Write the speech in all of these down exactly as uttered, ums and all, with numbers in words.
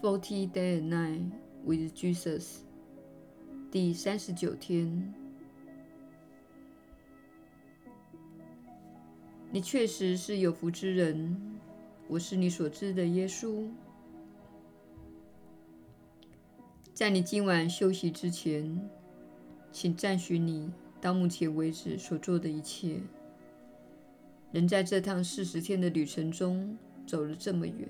Forty Day and Night with Jesus 第三十九天，你确实是有福之人，我是你所知的耶稣。在你今晚休息之前，请赞许你到目前为止所做的一切，能在这趟四十天的旅程中走了这么远。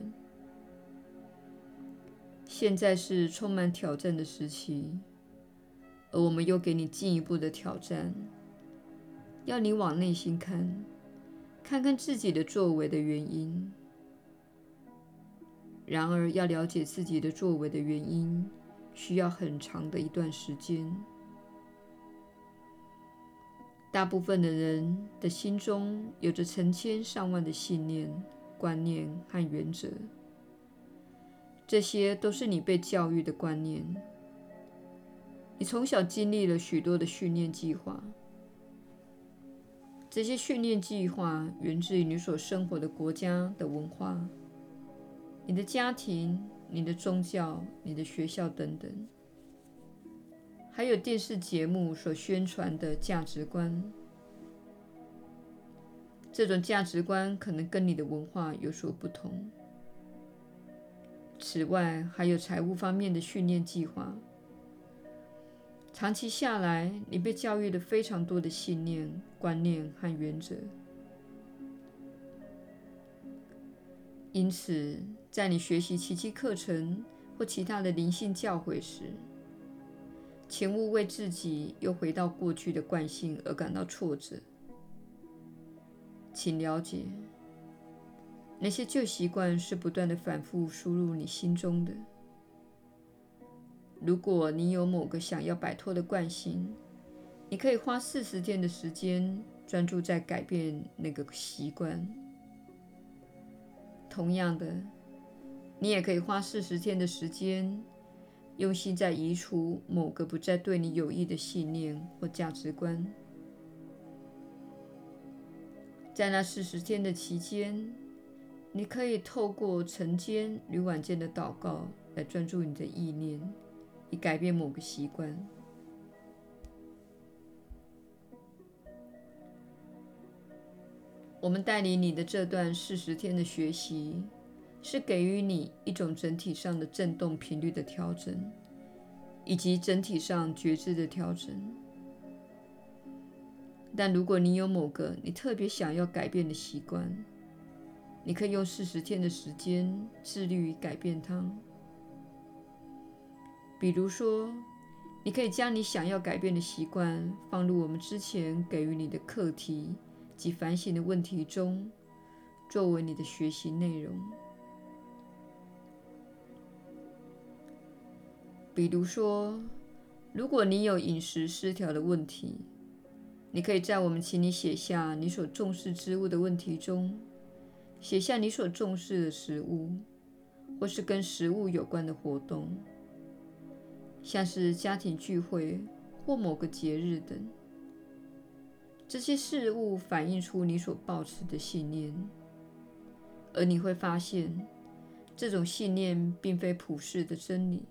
现在是充满挑战的时期，而我们又给你进一步的挑战，要你往内心看，看看自己的作为的原因。然而，要了解自己的作为的原因，需要很长的一段时间。大部分的人的心中有着成千上万的信念、观念和原则，这些都是你被教育的观念。你从小经历了许多的训练计划，这些训练计划源自于你所生活的国家的文化、你的家庭、你的宗教、你的学校等等，还有电视节目所宣传的价值观。这种价值观可能跟你的文化有所不同。此外，还有财务方面的训练计划。长期下来，你被教育了非常多的信念、观念和原则。因此，在你学习奇迹课程或其他的灵性教诲时，请勿为自己又回到过去的惯性而感到挫折。请了解，那些旧习惯是不断的反复输入你心中的。如果你有某个想要摆脱的惯性，你可以花四十天的时间专注在改变那个习惯。同样的，你也可以花四十天的时间用心在移除某个不再对你有益的信念或价值观。在那四十天的期间，你可以透过晨间与晚间的祷告来专注你的意念，以改变某个习惯。我们带领你的这段四十天的学习，是给予你一种整体上的振动频率的调整，以及整体上觉知的调整。但如果你有某个你特别想要改变的习惯，你可以用四十天的时间致力于改变它。比如说，你可以将你想要改变的习惯放入我们之前给予你的课题及反省的问题中，作为你的学习内容。比如说，如果你有饮食失调的问题，你可以在我们请你写下你所重视之物的问题中，写下你所重视的食物，或是跟食物有关的活动，像是家庭聚会或某个节日等。这些事物反映出你所抱持的信念，而你会发现，这种信念并非普世的真理，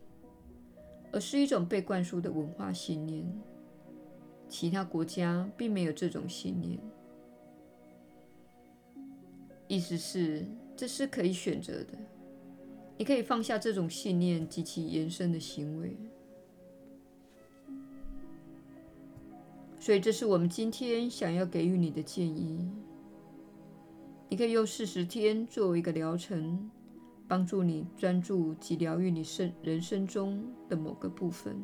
而是一种被灌输的文化信念。其他国家并没有这种信念。意思是，这是可以选择的，你可以放下这种信念及其延伸的行为。所以，这是我们今天想要给予你的建议。你可以用四十天作为一个疗程，帮助你专注及疗愈你人生中的某个部分。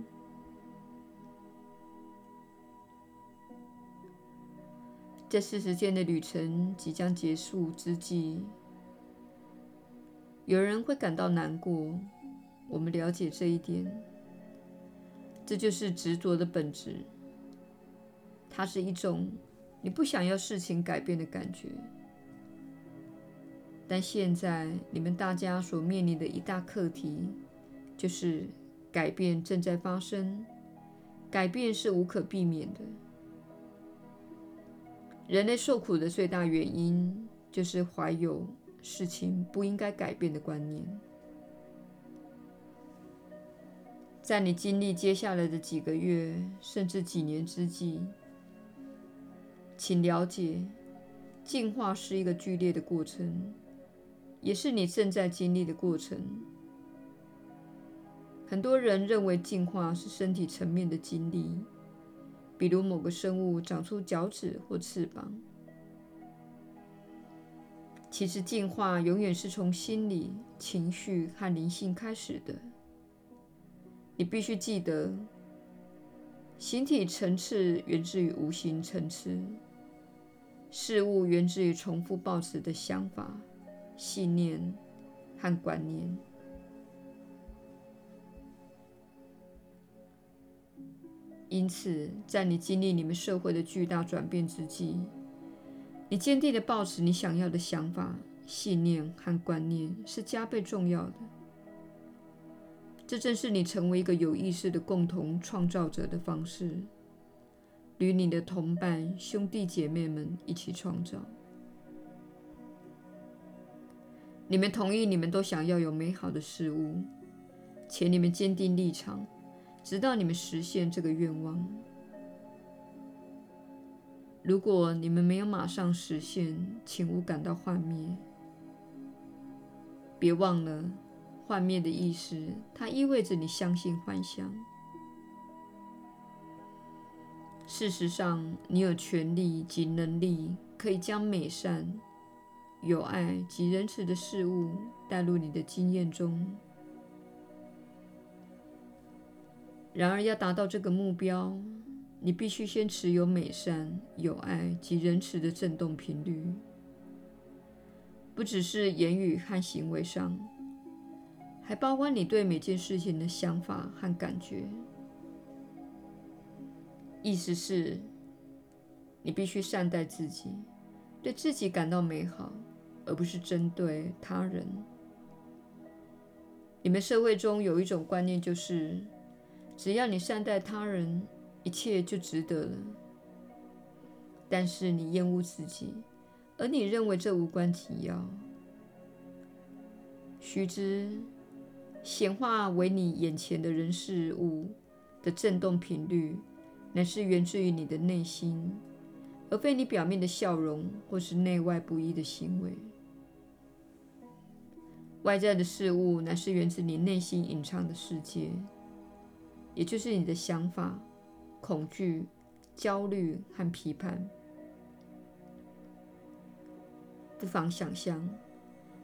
在四十天的旅程即将结束之际，有人会感到难过，我们了解这一点。这就是执着的本质，它是一种你不想要事情改变的感觉。但现在你们大家所面临的一大课题，就是改变正在发生，改变是无可避免的。人类受苦的最大原因，就是怀有事情不应该改变的观念。在你经历接下来的几个月甚至几年之际，请了解，进化是一个剧烈的过程，也是你正在经历的过程。很多人认为进化是身体层面的经历，比如某个生物长出脚趾或翅膀。其实进化永远是从心理、情绪和灵性开始的。你必须记得，形体层次源自于无形层次，事物源自于重复抱持的想法、信念和观念。因此，在你经历你们社会的巨大转变之际，你坚定地抱持你想要的想法、信念和观念是加倍重要的。这正是你成为一个有意识的共同创造者的方式，与你的同伴、兄弟姐妹们一起创造。你们同意你们都想要有美好的事物，且你们坚定立场，直到你们实现这个愿望。如果你们没有马上实现，请勿感到幻灭。别忘了，幻灭的意思，它意味着你相信幻想。事实上，你有权利及能力可以将美善、友爱及仁慈的事物带入你的经验中。然而，要达到这个目标，你必须先持有美善、友爱及仁慈的振动频率，不只是言语和行为上，还包括你对每件事情的想法和感觉。意思是，你必须善待自己，对自己感到美好，而不是针对他人。你们社会中有一种观念，就是只要你善待他人，一切就值得了。但是你厌恶自己，而你认为这无关紧要。须知，显化为你眼前的人事物的振动频率，乃是源自于你的内心，而非你表面的笑容或是内外不一的行为。外在的事物乃是源自你内心隐藏的世界，也就是你的想法、恐惧、焦虑和批判。不妨想象，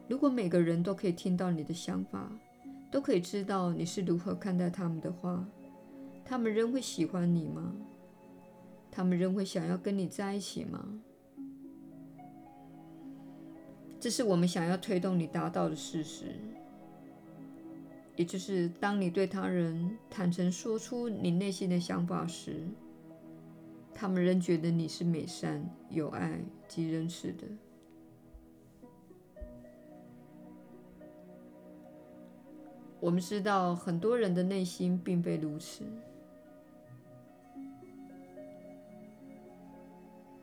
如果每个人都可以听到你的想法，都可以知道你是如何看待他们的话，他们仍会喜欢你吗？他们仍会想要跟你在一起吗？这是我们想要推动你达到的事实，也就是当你对他人坦诚说出你内心的想法时，他们仍觉得你是美善、友爱及仁慈的。我们知道很多人的内心并非如此，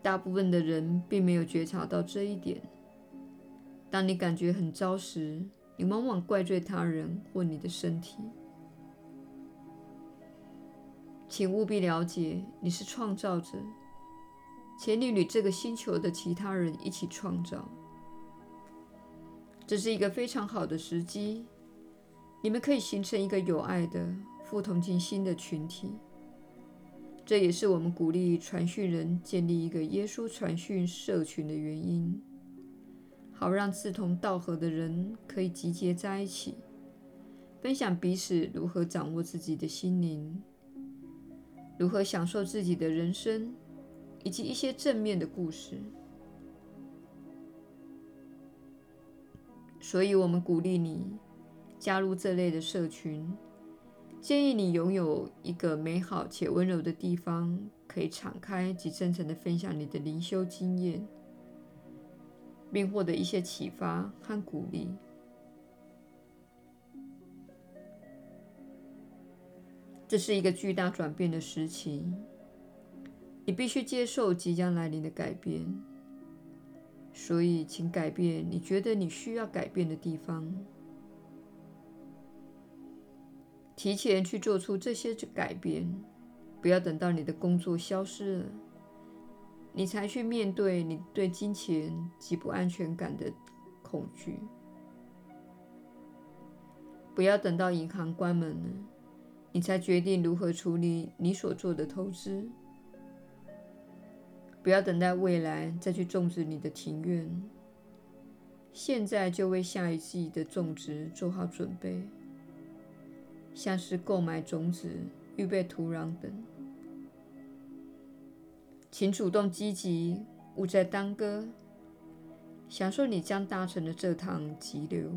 大部分的人并没有觉察到这一点。当你感觉很糟时，你往往怪罪他人或你的身体。请务必了解，你是创造者，且你与这个星球的其他人一起创造。这是一个非常好的时机，你们可以形成一个有爱的、富同情心的群体。这也是我们鼓励传讯人建立一个耶稣传讯社群的原因，好让志同道合的人可以集结在一起，分享彼此如何掌握自己的心灵，如何享受自己的人生，以及一些正面的故事。所以我们鼓励你加入这类的社群，建议你拥有一个美好且温柔的地方，可以敞开及真诚地分享你的灵修经验，并获得一些启发和鼓励。这是一个巨大转变的时期，你必须接受即将来临的改变，所以请改变你觉得你需要改变的地方。提前去做出这些改变，不要等到你的工作消失了，你才去面对你对金钱及不安全感的恐惧。不要等到银行关门了，你才决定如何处理你所做的投资。不要等待未来再去种植你的庭院，现在就为下一季的种植做好准备，像是购买种子、预备土壤等。请主动积极，勿再耽搁，享受你将搭乘的这趟急流。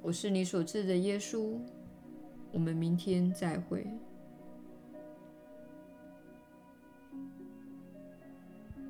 我是你所知的耶稣，我们明天再会。